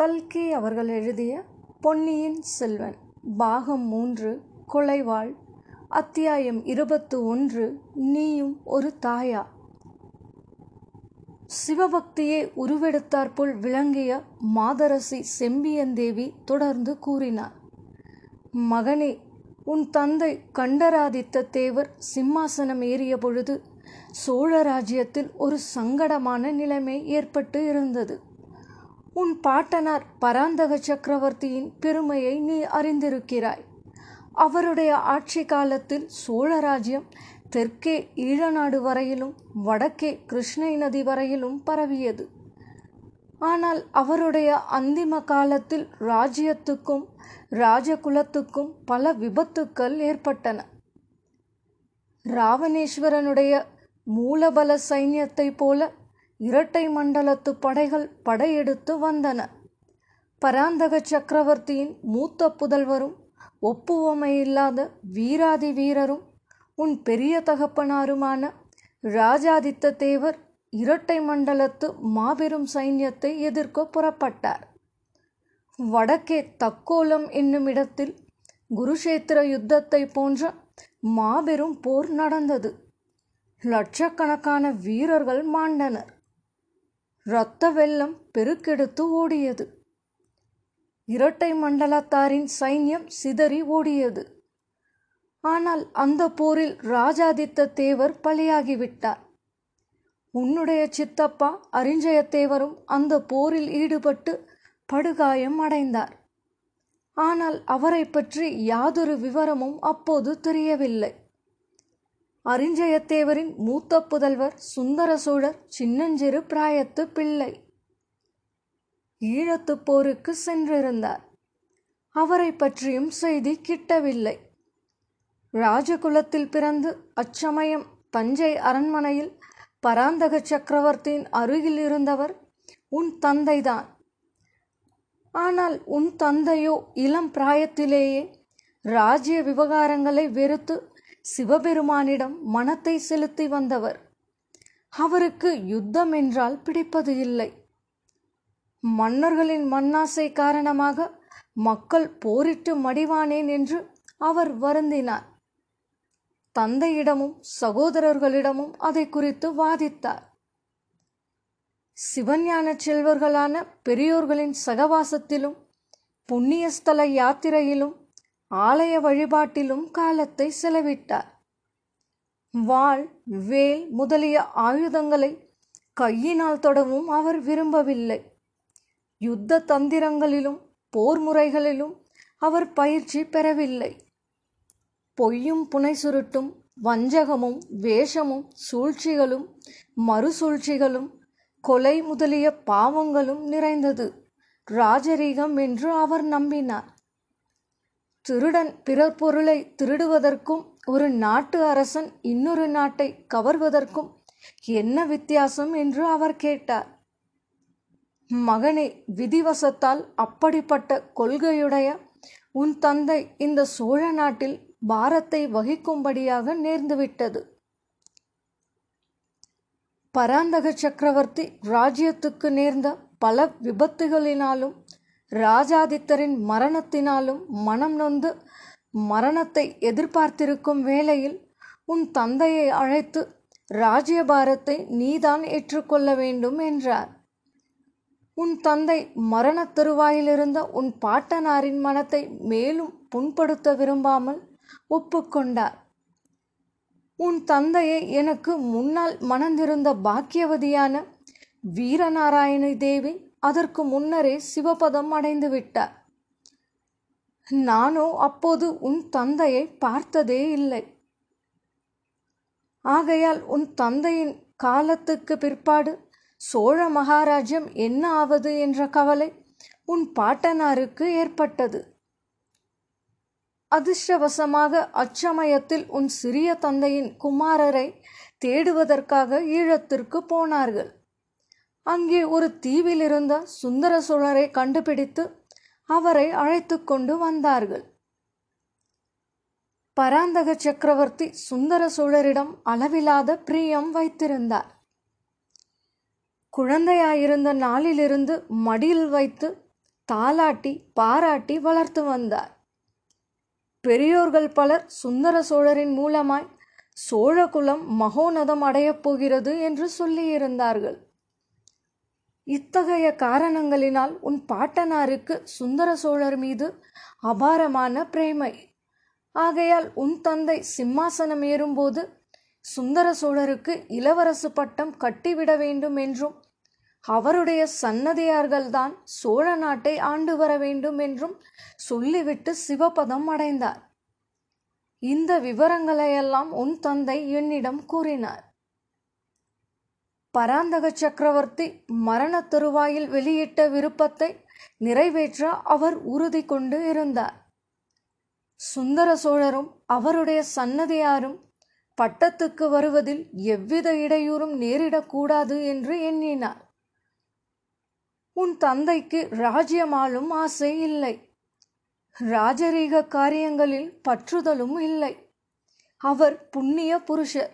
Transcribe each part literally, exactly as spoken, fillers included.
கல்கி அவர்கள் எழுதிய பொன்னியின் செல்வன் பாகம் மூன்று கொலைவாள் அத்தியாயம் இருபத்து ஒன்று நீயும் ஒரு தாயா. சிவபக்தியை உருவெடுத்தாற்போல் விளங்கிய மாதரசி செம்பியந்தேவி தொடர்ந்து கூறினார். மகனே, உன் தந்தை கண்டராதித்த தேவர் சிம்மாசனம் ஏறிய பொழுது சோழ ராஜ்யத்தில் ஒரு சங்கடமான நிலைமை ஏற்பட்டு இருந்தது. உன் பாட்டனார் பராந்தக சக்கரவர்த்தியின் பெருமையை நீ அறிந்திருக்கிறாய். அவருடைய ஆட்சி காலத்தில் சோழராஜ்யம் தெற்கே ஈழநாடு வரையிலும் வடக்கே கிருஷ்ணை நதி வரையிலும் பரவியது. ஆனால் அவருடைய அந்திம காலத்தில் ராஜ்யத்துக்கும் ராஜகுலத்துக்கும் பல விபத்துக்கள் ஏற்பட்டன. ராவணேஸ்வரனுடைய மூலபல சைன்யத்தைப் போல இரட்டை மண்டலத்து படைகள் படையெடுத்து வந்தன. பராந்தக சக்கரவர்த்தியின் மூத்த புதல்வரும் ஒப்புவமையில்லாத வீராதி வீரரும் உன் பெரிய தகப்பனாருமான இராஜாதித்த தேவர் இரட்டை மண்டலத்து மாபெரும் சைன்யத்தை எதிர்க்க புறப்பட்டார். வடக்கே தக்கோலம் என்னும் இடத்தில் குருஷேத்திர யுத்தத்தை போன்ற மாபெரும் போர் நடந்தது. லட்சக்கணக்கான வீரர்கள் மாண்டனர். இரத்த வெள்ளம் பெருக்கெடுத்து ஓடியது. இரட்டை மண்டலத்தாரின் சைன்யம் சிதறி ஓடியது. ஆனால் அந்த போரில் இராஜாதித்த தேவர் பலியாகிவிட்டார். உன்னுடைய சித்தப்பா அரிஞ்சயத்தேவரும் அந்த போரில் ஈடுபட்டு படுகாயம் அடைந்தார். ஆனால் அவரை பற்றி யாதொரு விவரமும் அப்போது தெரியவில்லை. அரிஞ்சயத்தேவரின் மூத்த புதல்வர் சுந்தர சோழர் சின்னஞ்சிறு பிராயத்து பிள்ளை ஈழத்து போருக்கு சென்றிருந்தார். அவரை பற்றியும் செய்தி கிட்டவில்லை. ராஜகுலத்தில் பிறந்து அச்சமயம் தஞ்சை அரண்மனையில் பராந்தக சக்கரவர்த்தியின் அருகில் இருந்தவர் உன் தந்தைதான். ஆனால் உன் தந்தையோ இளம் பிராயத்திலேயே ராஜ்ய விவகாரங்களை வெறுத்து சிவபெருமானிடம் மனத்தை செலுத்தி வந்தவர். அவருக்கு யுத்தம் என்றால் பிடிப்பது இல்லை. மன்னர்களின் மண்ணாசை காரணமாக மக்கள் போரிட்டு மடிவானேன் என்று அவர் வருந்தினார். தந்தையிடமும் சகோதரர்களிடமும் அதை குறித்து வாதித்தார். சிவஞான செல்வர்களான பெரியோர்களின் சகவாசத்திலும் புண்ணிய ஸ்தல யாத்திரையிலும் ஆலய வழிபாட்டிலும் காலத்தை செலவிட்டார். வாள், வேல் முதலிய ஆயுதங்களை கையினால் தொடவும் அவர் விரும்பவில்லை. யுத்த தந்திரங்களிலும் போர் முறைகளிலும் அவர் பயிற்சி பெறவில்லை. பொய்யும் புனை சுருட்டும் வஞ்சகமும் வேஷமும் சூழ்ச்சிகளும் மறுசூழ்ச்சிகளும் கொலை முதலிய பாவங்களும் நிறைந்தது ராஜரீகம் என்று அவர் நம்பினார். திருடன் பிறர் பொருளை திருடுவதற்கும் ஒரு நாட்டு அரசன் இன்னொரு நாட்டை கவர்வதற்கும் என்ன வித்தியாசம் என்று அவர் கேட்டார். மகனே, விதிவசத்தால் அப்படிப்பட்ட கொள்கையுடைய உன் தந்தை இந்த சோழ நாட்டில் பாரத்தை வகிக்கும்படியாக நேர்ந்துவிட்டது. பராந்தக சக்கரவர்த்தி ராஜ்யத்துக்கு நேர்ந்த பல விபத்துகளினாலும் ராஜாதித்தரின் மரணத்தினாலும் மனம் நொந்து மரணத்தை எதிர்பார்த்திருக்கும் வேளையில் உன் தந்தையை அழைத்து ராஜ்யபாரத்தை நீதான் ஏற்றுக்கொள்ள வேண்டும் என்றார். உன் தந்தை மரண தருவாயிலிருந்த உன் பாட்டனாரின் மனத்தை மேலும் புண்படுத்த விரும்பாமல் ஒப்புக்கொண்டார். உன் தந்தையை எனக்கு முன்னால் மணந்திருந்த பாக்கியவதியான வீரநாராயணி தேவி அதற்கு முன்னரே சிவபதம் அடைந்து விட்டார். நானோ அப்போது உன் தந்தையை பார்த்ததே இல்லை. ஆகையால் உன் தந்தையின் காலத்துக்கு பிற்பாடு சோழ மகாராஜ்யம் என்ன ஆவது என்ற கவலை உன் பாட்டனாருக்கு ஏற்பட்டது. அதிர்ஷ்டவசமாக அச்சமயத்தில் உன் சிறிய தந்தையின் குமாரரை தேடுவதற்காக ஈழத்திற்கு போனார்கள். அங்கே ஒரு தீவில் இருந்த சுந்தர சோழரை கண்டுபிடித்து அவரை அழைத்து கொண்டு வந்தார்கள். பராந்தக சக்கரவர்த்தி சுந்தர சோழரிடம் அளவில்லாத பிரியம் வைத்திருந்தார். குழந்தையாயிருந்த நாளிலிருந்து மடியில் வைத்து தாலாட்டி பாராட்டி வளர்த்து வந்தார். பெரியோர்கள் பலர் சுந்தர சோழரின் மூலமாய் சோழகுலம் மகோனதம் அடையப் போகிறது என்று சொல்லியிருந்தார்கள். இத்தகைய காரணங்களினால் உன் பாட்டனாருக்கு சுந்தர சோழர் மீது அபாரமான பிரேமை. ஆகையால் உன் தந்தை சிம்மாசனம் ஏறும்போது சுந்தர சோழருக்கு இளவரசு பட்டம் கட்டிவிட வேண்டும் என்றும் அவருடைய சன்னதியார்கள்தான் சோழ நாட்டை ஆண்டு வர வேண்டும் என்றும் சொல்லிவிட்டு சிவபதம் அடைந்தார். இந்த விவரங்களையெல்லாம் உன் தந்தை என்னிடம் கூறினார். பராந்தக சக்கரவர்த்தி மரண தருவாயில் வெளியிட்ட விருப்பத்தை நிறைவேற்ற அவர் உறுதி கொண்டு இருந்தார். சுந்தர சோழரும் அவருடைய சன்னதியாரும் பட்டத்துக்கு வருவதில் எவ்வித இடையூறும் நேரிடக்கூடாது என்று எண்ணினார். உன் தந்தைக்கு ராஜ்யமாலும் ஆசை இல்லை, ராஜரீக காரியங்களில் பற்றுதலும் இல்லை. அவர் புண்ணிய புருஷர்.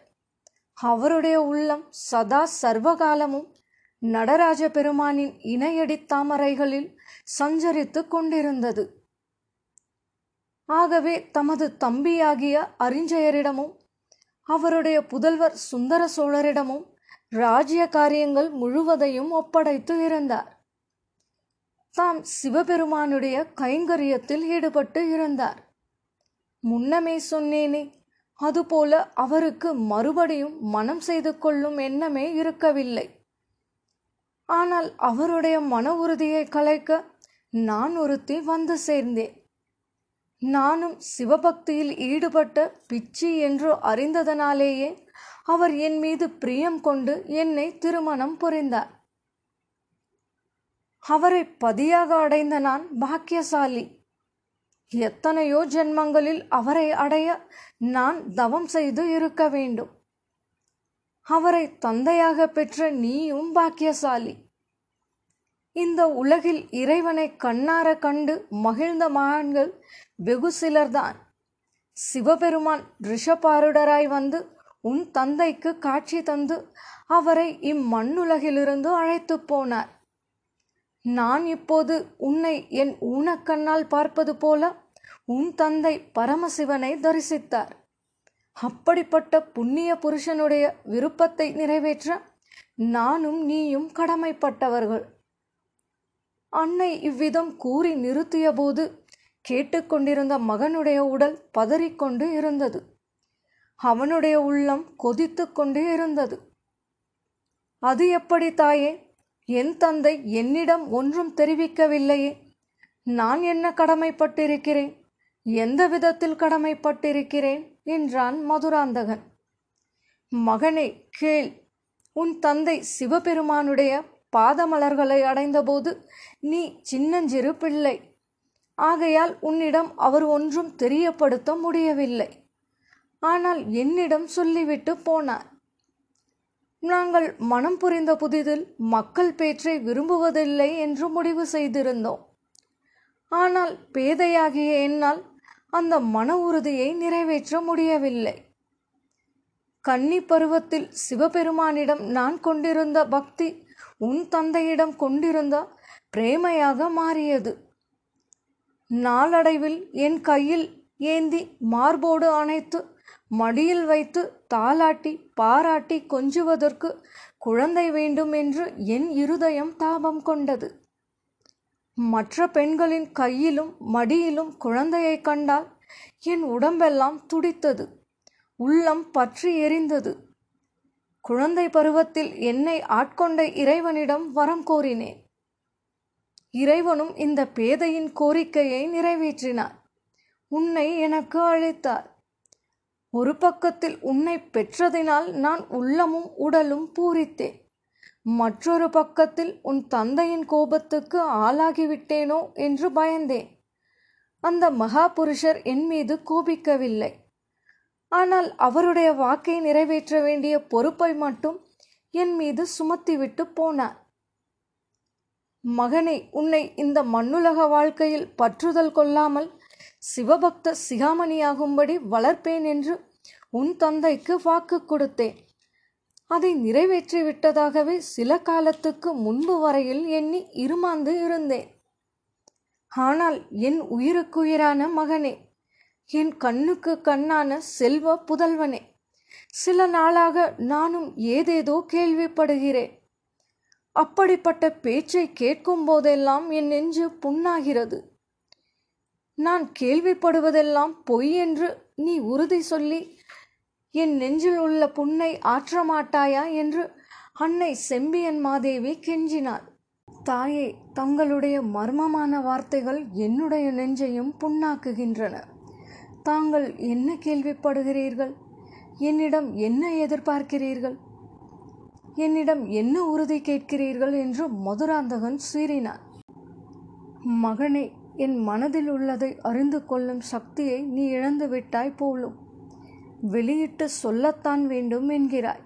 அவருடைய உள்ளம் சதா சர்வகாலமும் நடராஜ பெருமானின் இணையடி தாமரைகளில் சஞ்சரித்து கொண்டிருந்தது. ஆகவே தமது தம்பியாகிய அரிஞ்சயரிடமும் அவருடைய புதல்வர் சுந்தர சோழரிடமும் ராஜ்ய காரியங்கள் முழுவதையும் ஒப்படைத்து இருந்தார். தாம் சிவபெருமானுடைய கைங்கரியத்தில் ஈடுபட்டு இருந்தார். முன்னமே சொன்னேனே, அதுபோல அவருக்கு மறுபடியும் மனம் செய்து கொள்ளும் எண்ணமே இருக்கவில்லை. ஆனால் அவருடைய மன உறுதியை கலைக்க நான் ஒருத்தி வந்து சேர்ந்தேன். நானும் சிவபக்தியில் ஈடுபட்ட பிச்சி என்று அறிந்ததனாலேயே அவர் என் மீது பிரியம் கொண்டு என்னை திருமணம் புரிந்தார். அவரை பதியாக அடைந்த நான் பாக்கியசாலி. எத்தனையோ ஜென்மங்களில் அவரை அடைய நான் தவம் செய்து இருக்க வேண்டும். அவரை தந்தையாக பெற்ற நீயும் பாக்கியசாலி. இந்த உலகில் இறைவனை கண்ணார கண்டு மகிழ்ந்த மகான்கள் வெகு சிலர்தான். சிவபெருமான் ரிஷபாருடராய் வந்து உன் தந்தைக்கு காட்சி தந்து அவரை இம்மண்ணுலகிலிருந்து அழைத்து போனார். நான் இப்போது உன்னை என் ஊனக்கண்ணால் பார்ப்பது போல உன் தந்தை பரமசிவனை தரிசித்தார். அப்படிப்பட்ட புண்ணிய புருஷனுடைய விருப்பத்தை நிறைவேற்ற நானும் நீயும் கடமைப்பட்டவர்கள். அன்னை இவ்விதம் கூறி நிறுத்திய போது கேட்டுக்கொண்டிருந்த மகனுடைய உடல் பதறிக்கொண்டு இருந்தது. அவனுடைய உள்ளம் கொதித்து கொண்டு இருந்தது. அது எப்படி தாயே, என் தந்தை என்னிடம் ஒன்றும் தெரிவிக்கவில்லையே? நான் என்ன கடமைப்பட்டிருக்கிறேன்? எந்த விதத்தில் கடமைப்பட்டிருக்கிறேன் என்றான் மதுராந்தகன். மகனே கேள், உன் தந்தை சிவபெருமானுடைய பாதமலர்களை அடைந்தபோது நீ சின்னஞ்சிறு பிள்ளை. ஆகையால் உன்னிடம் அவர் ஒன்றும் தெரியப்படுத்த முடியவில்லை. ஆனால் என்னிடம் சொல்லிவிட்டு போனார். நாங்கள் மனம் புரிந்த புதிதில் மக்கள் பேச்சை விரும்புவதில்லை என்று முடிவு செய்திருந்தோம். ஆனால் பேதையாகிய என்னால் அந்த மன உறுதியை நிறைவேற்ற முடியவில்லை. கன்னி பருவத்தில் சிவபெருமானிடம் நான் கொண்டிருந்த பக்தி உன் தந்தையிடம் கொண்டிருந்த பிரேமையாக மாறியது. நாளடைவில் என் கையில் ஏந்தி மார்போடு அணைத்து மடியில் வைத்து தாலாட்டி பாராட்டி கொஞ்சுவதற்கு குழந்தை வேண்டும் என்று என் இருதயம் தாபம் கொண்டது. மற்ற பெண்களின் கையிலும் மடியிலும் குழந்தையை கண்டால் என் உடம்பெல்லாம் துடித்தது, உள்ளம் பற்றி எரிந்தது. குழந்தை பருவத்தில் என்னை ஆட்கொண்ட இறைவனிடம் வரம் கோரினேன். இறைவனும் இந்த பேதையின் கோரிக்கையை நிறைவேற்றினார். உன்னை எனக்கு அளித்தார். ஒரு பக்கத்தில் உன்னை பெற்றதினால் நான் உள்ளமும் உடலும் பூரித்தேன். மற்றொரு பக்கத்தில் உன் தந்தையின் கோபத்துக்கு ஆளாகிவிட்டேனோ என்று பயந்தேன். அந்த மகாபுருஷர் என் மீது கோபிக்கவில்லை. ஆனால் அவருடைய வாக்கை நிறைவேற்ற வேண்டிய பொறுப்பை மட்டும் என் மீது சுமத்திவிட்டு போனார். மகனே, உன்னை இந்த மண்ணுலக வாழ்க்கையில் பற்றுதல் கொள்ளாமல் சிவபக்த சிகாமணியாகும்படி வளர்ப்பேன் என்று உன் தந்தைக்கு வாக்கு கொடுத்தேன். அதை நிறைவேற்றிவிட்டதாகவே சில காலத்துக்கு முன்பு வரையில் எண்ணி இருமாந்து இருந்தேன். ஆனால் என் உயிருக்குயிரான மகனே, என் கண்ணுக்கு கண்ணான செல்வ புதல்வனே, சில நாளாக நானும் ஏதேதோ கேள்விப்படுகிறேன். அப்படிப்பட்ட பேச்சை கேட்கும் போதெல்லாம் என் நெஞ்சு புண்ணாகிறது. நான் கேள்விப்படுவதெல்லாம் பொய் என்று நீ உறுதி சொல்லி என் நெஞ்சில் உள்ள புண்ணை ஆற்ற மாட்டாயா என்று அன்னை செம்பியன் மாதேவி கெஞ்சினாள். தாயே, தங்களுடைய மர்மமான வார்த்தைகள் என்னுடைய நெஞ்சையும் புண்ணாக்குகின்றன. தாங்கள் என்ன கேள்விப்படுகிறீர்கள்? என்னிடம் என்ன எதிர்பார்க்கிறீர்கள்? என்னிடம் என்ன உறுதி கேட்கிறீர்கள் என்று மதுராந்தகன் சீறினான். மகனே, என் மனதில் உள்ளதை அறிந்து கொள்ளும் சக்தியை நீ இழந்து விட்டாய் போலும். வெளியிட்டு சொல்லத்தான் வேண்டும் என்கிறாய்.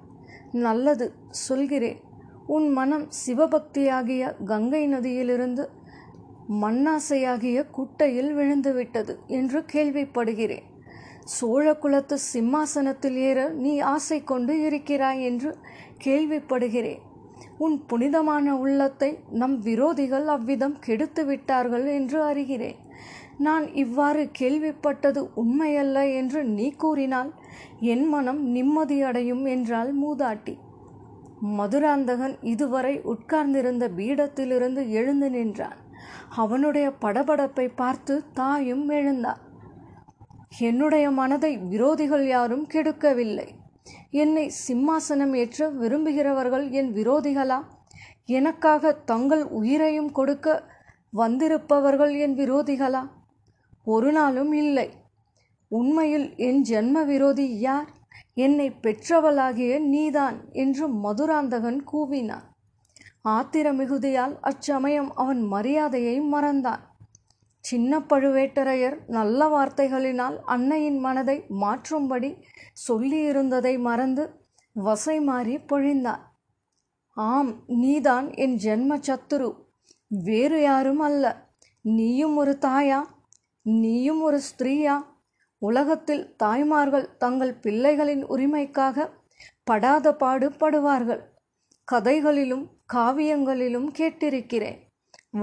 நல்லது, சொல்கிறேன். உன் மனம் சிவபக்தியாகிய கங்கை நதியிலிருந்து மண்ணாசையாகிய குட்டையில் விழுந்துவிட்டது என்று கேள்விப்படுகிறேன். சோழ குலத்து சிம்மாசனத்தில் ஏற நீ ஆசை கொண்டு இருக்கிறாய் என்று கேள்விப்படுகிறேன். உன் புனிதமான உள்ளத்தை நம் விரோதிகள் அவ்விதம் கெடுத்து விட்டார்கள் என்று அறிகிறேன். நான் இவ்வாறு கேள்விப்பட்டது உண்மையல்ல என்று நீ கூறினால் என் மனம் நிம்மதியடையும் என்றாள் மூதாட்டி. மதுராந்தகன் இதுவரை உட்கார்ந்திருந்த பீடத்திலிருந்து எழுந்து நின்றான். அவனுடைய படபடப்பை பார்த்து தாயும் எழுந்தார். என்னுடைய மனதை விரோதிகள் யாரும் கெடுக்கவில்லை. என்னை சிம்மாசனம் ஏற்ற விரும்புகிறவர்கள் என் விரோதிகளா? எனக்காக தங்கள் உயிரையும் கொடுக்க வந்திருப்பவர்கள் என் விரோதிகளா? ஒரு நாளும் இல்லை. உண்மையில் என் ஜென்ம விரோதி யார்? என்னை பெற்றவளாகிய நீதான் என்று மதுராந்தகன் கூவினான். ஆத்திர மிகுதியால் அச்சமயம் அவன் மரியாதையை மறந்தான். சின்ன பழுவேட்டரையர் நல்ல வார்த்தைகளினால் அன்னையின் மனதை மாற்றும்படி சொல்லியிருந்ததை மறந்து வசை மாறி பொழிந்தார். ஆம், நீதான் என் ஜென்ம சத்துரு, வேறு யாரும் அல்ல. நீயும் ஒரு தாயா? நீயும் ஒரு ஸ்திரீயா? உலகத்தில் தாய்மார்கள் தங்கள் பிள்ளைகளின் உரிமைக்காக படாத பாடு படுவார்கள். கதைகளிலும் காவியங்களிலும் கேட்டிருக்கிறேன்,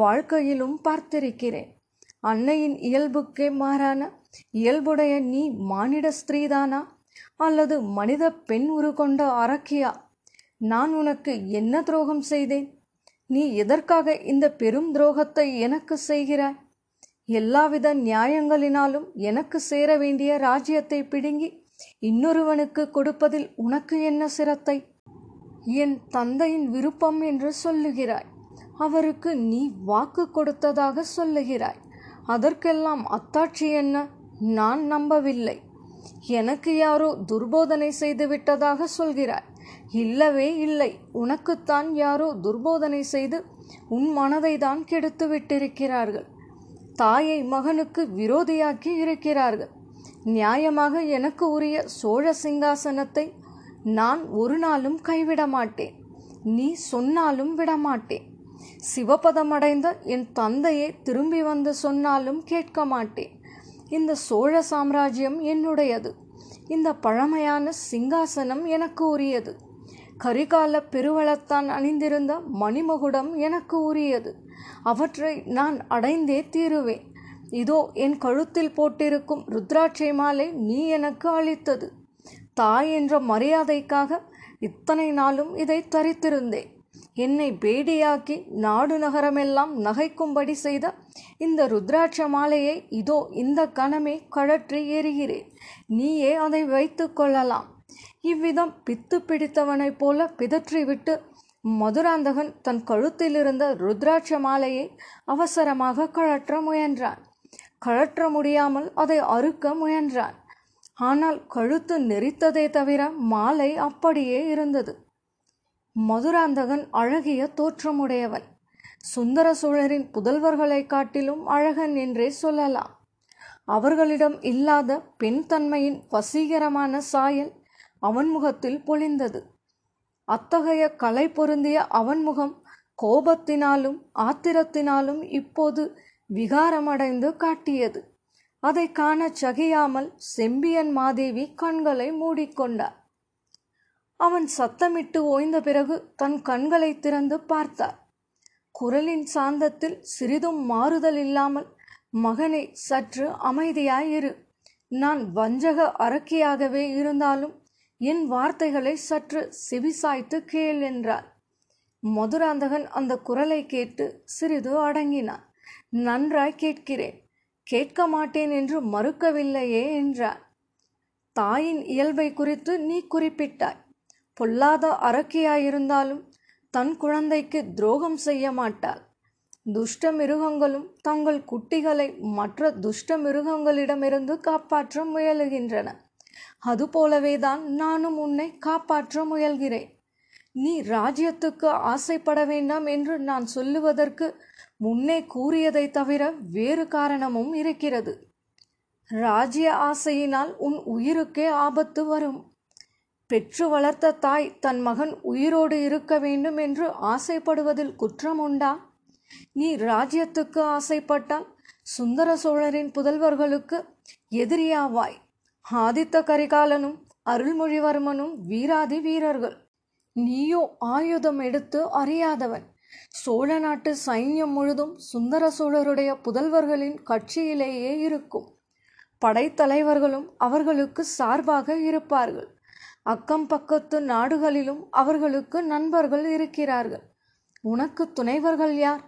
வாழ்க்கையிலும் பார்த்திருக்கிறேன். அன்னையின் இயல்புக்கே மாறான இயல்புடைய நீ மானிட ஸ்திரீதானா அல்லது மனித பெண் உரு கொண்ட அரக்கியா? நான் உனக்கு என்ன துரோகம் செய்தேன்? நீ எதற்காக இந்த பெரும் துரோகத்தை எனக்கு செய்கிறாய்? எல்லாவித நியாயங்களினாலும் எனக்கு சேர வேண்டிய ராஜ்யத்தை பிடுங்கி இன்னொருவனுக்கு கொடுப்பதில் உனக்கு என்ன சிரத்தை? என் தந்தையின் விருப்பம் என்று சொல்லுகிறாய். அவருக்கு நீ வாக்கு கொடுத்ததாக சொல்லுகிறாய். அதற்கெல்லாம் அத்தாட்சி என்ன? நான் நம்பவில்லை. எனக்கு யாரோ துர்போதனை செய்து விட்டதாக சொல்கிறாய். இல்லவே இல்லை, உனக்குத்தான் யாரோ துர்போதனை செய்து உன் மனதை தான் கெடுத்து விட்டிருக்கிறார்கள். தாயை மகனுக்கு விரோதியாக்கி இருக்கிறார்கள். நியாயமாக எனக்கு உரிய சோழ சிங்காசனத்தை நான் ஒரு நாளும் கைவிட மாட்டேன். நீ சொன்னாலும் விடமாட்டேன். சிவபதமடைந்த என் தந்தையே திரும்பி வந்து சொன்னாலும் கேட்க மாட்டேன். இந்த சோழ சாம்ராஜ்யம் என்னுடையது. இந்த பழமையான சிங்காசனம் எனக்கு உரியது. கரிகால பெருவளத்தான் அணிந்திருந்த மணிமகுடம் எனக்கு உரியது. அவற்றை நான் அடைந்தே தீருவேன். இதோ என் கழுத்தில் போட்டிருக்கும் ருத்ராட்சை மாலை நீ எனக்கு அளித்தது. தாய் என்ற மரியாதைக்காக இத்தனை நாளும் இதை தரித்திருந்தேன். என்னை பேடியாக்கி நாடு நகரமெல்லாம் நகைக்கும்படி செய்த இந்த ருத்ராட்ச மாலையை இதோ இந்த கணமே கழற்றி எறிகிறேன். நீயே அதை வைத்து கொள்ளலாம். இவ்விதம் பித்து பிடித்தவனைப் போல பிதற்றிவிட்டு மதுராந்தகன் தன் கழுத்திலிருந்த ருத்ராட்ச மாலையை அவசரமாக கழற்ற முயன்றான். கழற்ற முடியாமல் அதை அறுக்க முயன்றான். ஆனால் கழுத்து நெறித்ததை தவிர மாலை அப்படியே இருந்தது. மதுராந்தகன் அழகிய தோற்றமுடையவன். சுந்தர சோழரின் புதல்வர்களை காட்டிலும் அழகன் என்றே சொல்லலாம். அவர்களிடம் இல்லாத பெண் தன்மையின் வசீகரமான சாயல் அவன் முகத்தில் பொழிந்தது. அத்தகைய கலை பொருந்திய அவன் முகம் கோபத்தினாலும் ஆத்திரத்தினாலும் இப்போது விகாரமடைந்து காட்டியது. அதை காண சகியாமல் செம்பியன் மாதேவி கண்களை மூடிக்கொண்டார். அவன் சத்தமிட்டு ஓய்ந்த பிறகு தன் கண்களை திறந்து பார்த்தார். குரலின் சாந்தத்தில் சிறிதும் மாறுதல் இல்லாமல், மகனை சற்று அமைதியாயிரு. நான் வஞ்சக அரக்கியாகவே இருந்தாலும் என் வார்த்தைகளை சற்று செவிசாய்த்து கேள் என்றார். மதுராந்தகன் அந்த குரலை கேட்டு சிறிது அடங்கினான். நன்றாய் கேட்கிறேன், கேட்க மாட்டேன் என்று மறுக்கவில்லையே என்றார். தாயின் இயல்பை குறித்து நீ குறிப்பிட்டாய். பொல்லாத அரக்கியாயிருந்தாலும் தன் குழந்தைக்கு துரோகம் செய்ய மாட்டாள். துஷ்ட மிருகங்களும் தங்கள் குட்டிகளை மற்ற துஷ்ட மிருகங்களிடமிருந்து காப்பாற்ற முயலுகின்றன. அதுபோலவேதான் நானும் உன்னை காப்பாற்ற முயல்கிறேன். நீ ராஜ்யத்துக்கு ஆசைப்பட வேண்டாம் என்று நான் சொல்லுவதற்கு முன்னே கூறியதை தவிர வேறு காரணமும் இருக்கிறது. ராஜ்ய ஆசையினால் உன் உயிருக்கே ஆபத்து வரும். பெற்று வளர்த்த தாய் தன் மகன் உயிரோடு இருக்க வேண்டும் என்று ஆசைப்படுவதில் குற்றம் உண்டா? நீ ராஜ்யத்துக்கு ஆசைப்பட்டால் சுந்தர சோழரின் புதல்வர்களுக்கு எதிரியாவாய். ஆதித்த கரிகாலனும் அருள்மொழிவர்மனும் வீராதி வீரர்கள். நீயோ ஆயுதம் எடுத்து அறியாதவன். சோழ நாட்டு சைன்யம் முழுதும் சுந்தர சோழருடைய புதல்வர்களின் கட்சியிலேயே இருக்கும். படைத்தலைவர்களும் அவர்களுக்கு சார்பாக இருப்பார்கள். அக்கம் பக்கத்து நாடுகளிலும் அவர்களுக்கு நண்பர்கள் இருக்கிறார்கள். உனக்கு துணைவர்கள் யார்?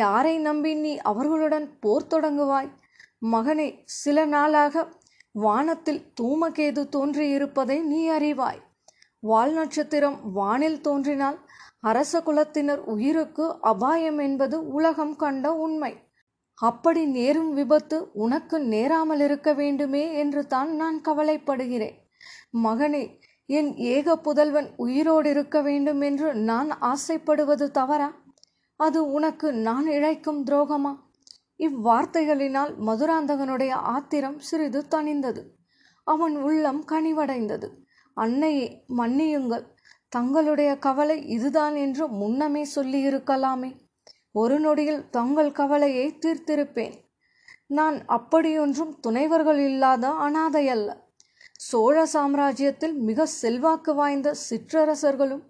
யாரை நம்பி நீ அவர்களுடன் போர் தொடங்குவாய்? மகனே, சில நாளாக வானத்தில் தூமகேது தோன்றியிருப்பதை நீ அறிவாய். வால் நட்சத்திரம் வானில் தோன்றினால் அரச குலத்தினர் உயிருக்கு அபாயம் என்பது உலகம் கண்ட உண்மை. அப்படி நேரும் விபத்து உனக்கு நேராமல் இருக்க வேண்டுமே என்று தான் நான் கவலைப்படுகிறேன். மகனே, என் ஏக புதல்வன் உயிரோடு இருக்க வேண்டும் என்று நான் ஆசைப்படுவது தவறா? அது உனக்கு நான் இழைக்கும் துரோகமா? இவ்வார்த்தைகளினால் மதுராந்தகனுடைய ஆத்திரம் சிறிது தணிந்தது. அவன் உள்ளம் கனிவடைந்தது. அன்னையே, மன்னியுங்கள். தங்களுடைய கவலை இதுதான் என்று முன்னமே சொல்லியிருக்கலாமே. ஒரு நொடியில் தங்கள் கவலையை தீர்த்திருப்பேன். நான் அப்படியொன்றும் துணைவர்கள் இல்லாத அனாதையல்ல. சோழ சாம்ராஜ்யத்தில் மிக செல்வாக்கு வாய்ந்த சிற்றரசர்களும்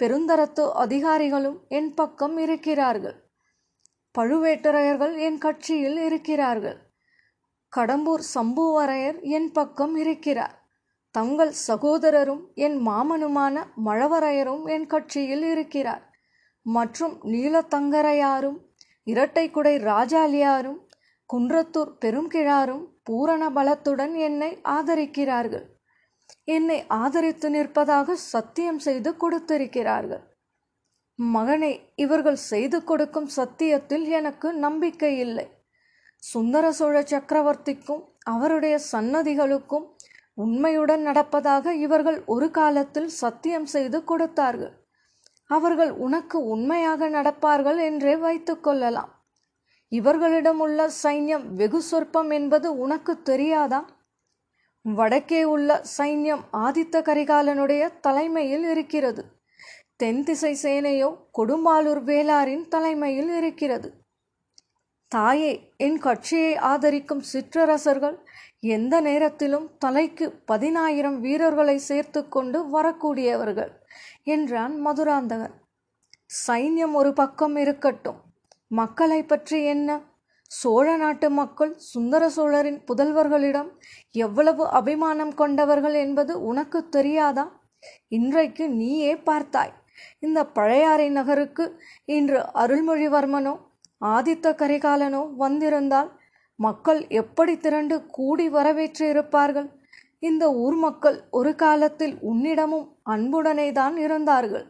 பெருந்தரத்து அதிகாரிகளும் என் பக்கம் இருக்கிறார்கள். பழுவேட்டரையர்கள் என் கட்சியில் இருக்கிறார்கள். கடம்பூர் சம்புவரையர் என் பக்கம் இருக்கிறார். தங்கள் சகோதரரும் என் மாமனுமான மழவரையரும் என் கட்சியில் இருக்கிறார். மற்றும் நீலத்தங்கரையாரும் இரட்டைக்குடை ராஜாலியாரும் குன்றத்தூர் பெருங்கிழாரும் பூரண பலத்துடன் என்னை ஆதரிக்கிறார்கள். என்னை ஆதரித்து நிற்பதாக சத்தியம் செய்து கொடுத்திருக்கிறார்கள். மகனே, இவர்கள் செய்து கொடுக்கும் சத்தியத்தில் எனக்கு நம்பிக்கை இல்லை. சுந்தர சோழ சக்கரவர்த்திக்கும் அவருடைய சன்னதிகளுக்கும் உண்மையுடன் நடப்பதாக இவர்கள் ஒரு காலத்தில் சத்தியம் செய்து கொடுத்தார்கள். அவர்கள் உனக்கு உண்மையாக நடப்பார்கள் என்றே வைத்துக்கொள்ளலாம். இவர்களிடம் உள்ள சைன்யம் வெகு சொற்பம் என்பது உனக்கு தெரியாதா? வடக்கே உள்ள சைன்யம் ஆதித்த கரிகாலனுடைய தலைமையில் இருக்கிறது. தென்திசை சேனையோ கொடும்பாலூர் வேளாரின் தலைமையில் இருக்கிறது. தாயே, என் கட்சியை ஆதரிக்கும் சிற்றரசர்கள் எந்த நேரத்திலும் தலைக்கு பதினாயிரம் வீரர்களை சேர்த்து கொண்டு வரக்கூடியவர்கள் என்றான் மதுராந்தகன். சைன்யம் ஒரு பக்கம் இருக்கட்டும், மக்களை பற்றி என்ன? சோழ நாட்டு மக்கள் சுந்தர சோழரின் புதல்வர்களிடம் எவ்வளவு அபிமானம் கொண்டவர்கள் என்பது உனக்கு தெரியாதா? இன்றைக்கு நீயே பார்த்தாய். இந்த பழையாறை நகருக்கு இன்று அருள்மொழிவர்மனோ ஆதித்த கரிகாலனோ வந்திருந்தால் மக்கள் எப்படி திரண்டு கூடி வரவேற்று இருப்பார்கள். இந்த ஊர் மக்கள் ஒரு காலத்தில் உன்னிடமும் அன்புடனே தான் இருந்தார்கள்.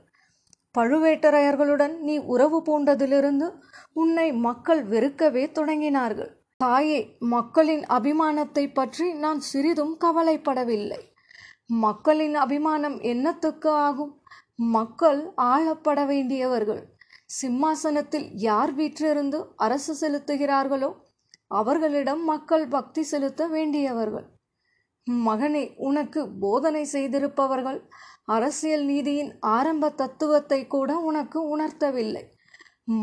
பழுவேட்டரையர்களுடன் நீ உறவு பூண்டதிலிருந்து உன்னை மக்கள் வெறுக்கவே தொடங்கினார்கள். தாயே, மக்களின் அபிமானத்தை பற்றி நான் சிறிதும் கவலைப்படவில்லை. மக்களின் அபிமானம் என்னத்துக்கு ஆகும்? மக்கள் ஆளப்பட வேண்டியவர்கள். சிம்மாசனத்தில் யார் வீற்றிருந்து அரசு செலுத்துகிறார்களோ அவர்களிடம் மக்கள் பக்தி செலுத்த வேண்டியவர்கள். மகனே, உனக்கு போதனை செய்திருப்பவர்கள் அரசியல் நீதியின் ஆரம்ப தத்துவத்தை கூட உனக்கு உணர்த்தவில்லை.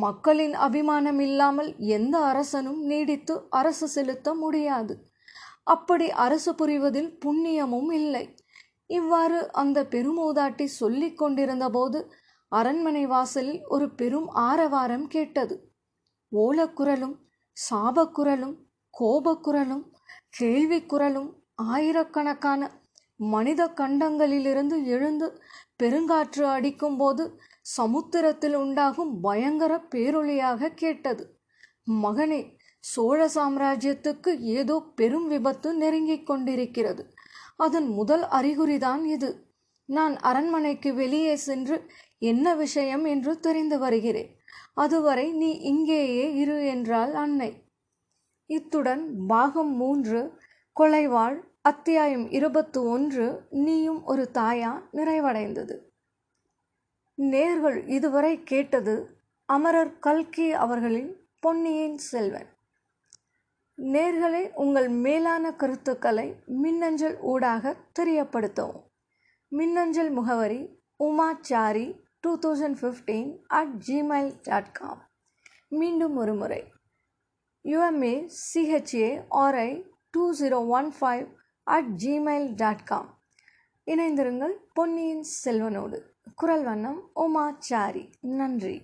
மக்களின் அபிமானம் இல்லாமல் எந்த அரசனும் நீடித்து அரசு செலுத்த முடியாது. அப்படி அரசு புரிவதில் புண்ணியமும் இல்லை. இவ்வாறு அந்த பெருமூதாட்டி சொல்லிக் கொண்டிருந்த போது அரண்மனை வாசலில் ஒரு பெரும் ஆரவாரம் கேட்டது. ஓலக்குரலும் சாபக்குரலும் கோபக்குரலும் கேள்விக்குரலும் ஆயிரக்கணக்கான மனித கண்டங்களிலிருந்து எழுந்து பெருங்காற்று அடிக்கும்போது சமுத்திரத்தில் உண்டாகும் பயங்கர பேரொளியாக கேட்டது. மகனே, சோழ சாம்ராஜ்யத்துக்கு ஏதோ பெரும் விபத்து நெருங்கிக் கொண்டிருக்கிறது. அதன் முதல் அறிகுறிதான் இது. நான் அரண்மனைக்கு வெளியே சென்று என்ன விஷயம் என்று தெரிந்து வருகிறேன். அதுவரை நீ இங்கேயே இரு என்றாள் அன்னை. இத்துடன் பாகம் மூன்று கொலைவாள் அத்தியாயம் இருபத்து ஒன்று நீயும் ஒரு தாயா நிறைவடைந்தது. நேர்கள் இதுவரை கேட்டது அமரர் கல்கி அவர்களின் பொன்னியின் செல்வன். நேர்களே, உங்கள் மேலான கருத்துக்களை மின்னஞ்சல் ஊடாக தெரியப்படுத்தவும். மின்னஞ்சல் முகவரி Uma Chari two thousand fifteen at Gmail dot com. மீண்டும் ஒரு முறை U M A C H A R I two zero one five at Gmail dot com. இணைந்திருங்கள் பொன்னியின் செல்வனோடு. குரல் வண்ணம் உமா சாரி. நன்றி.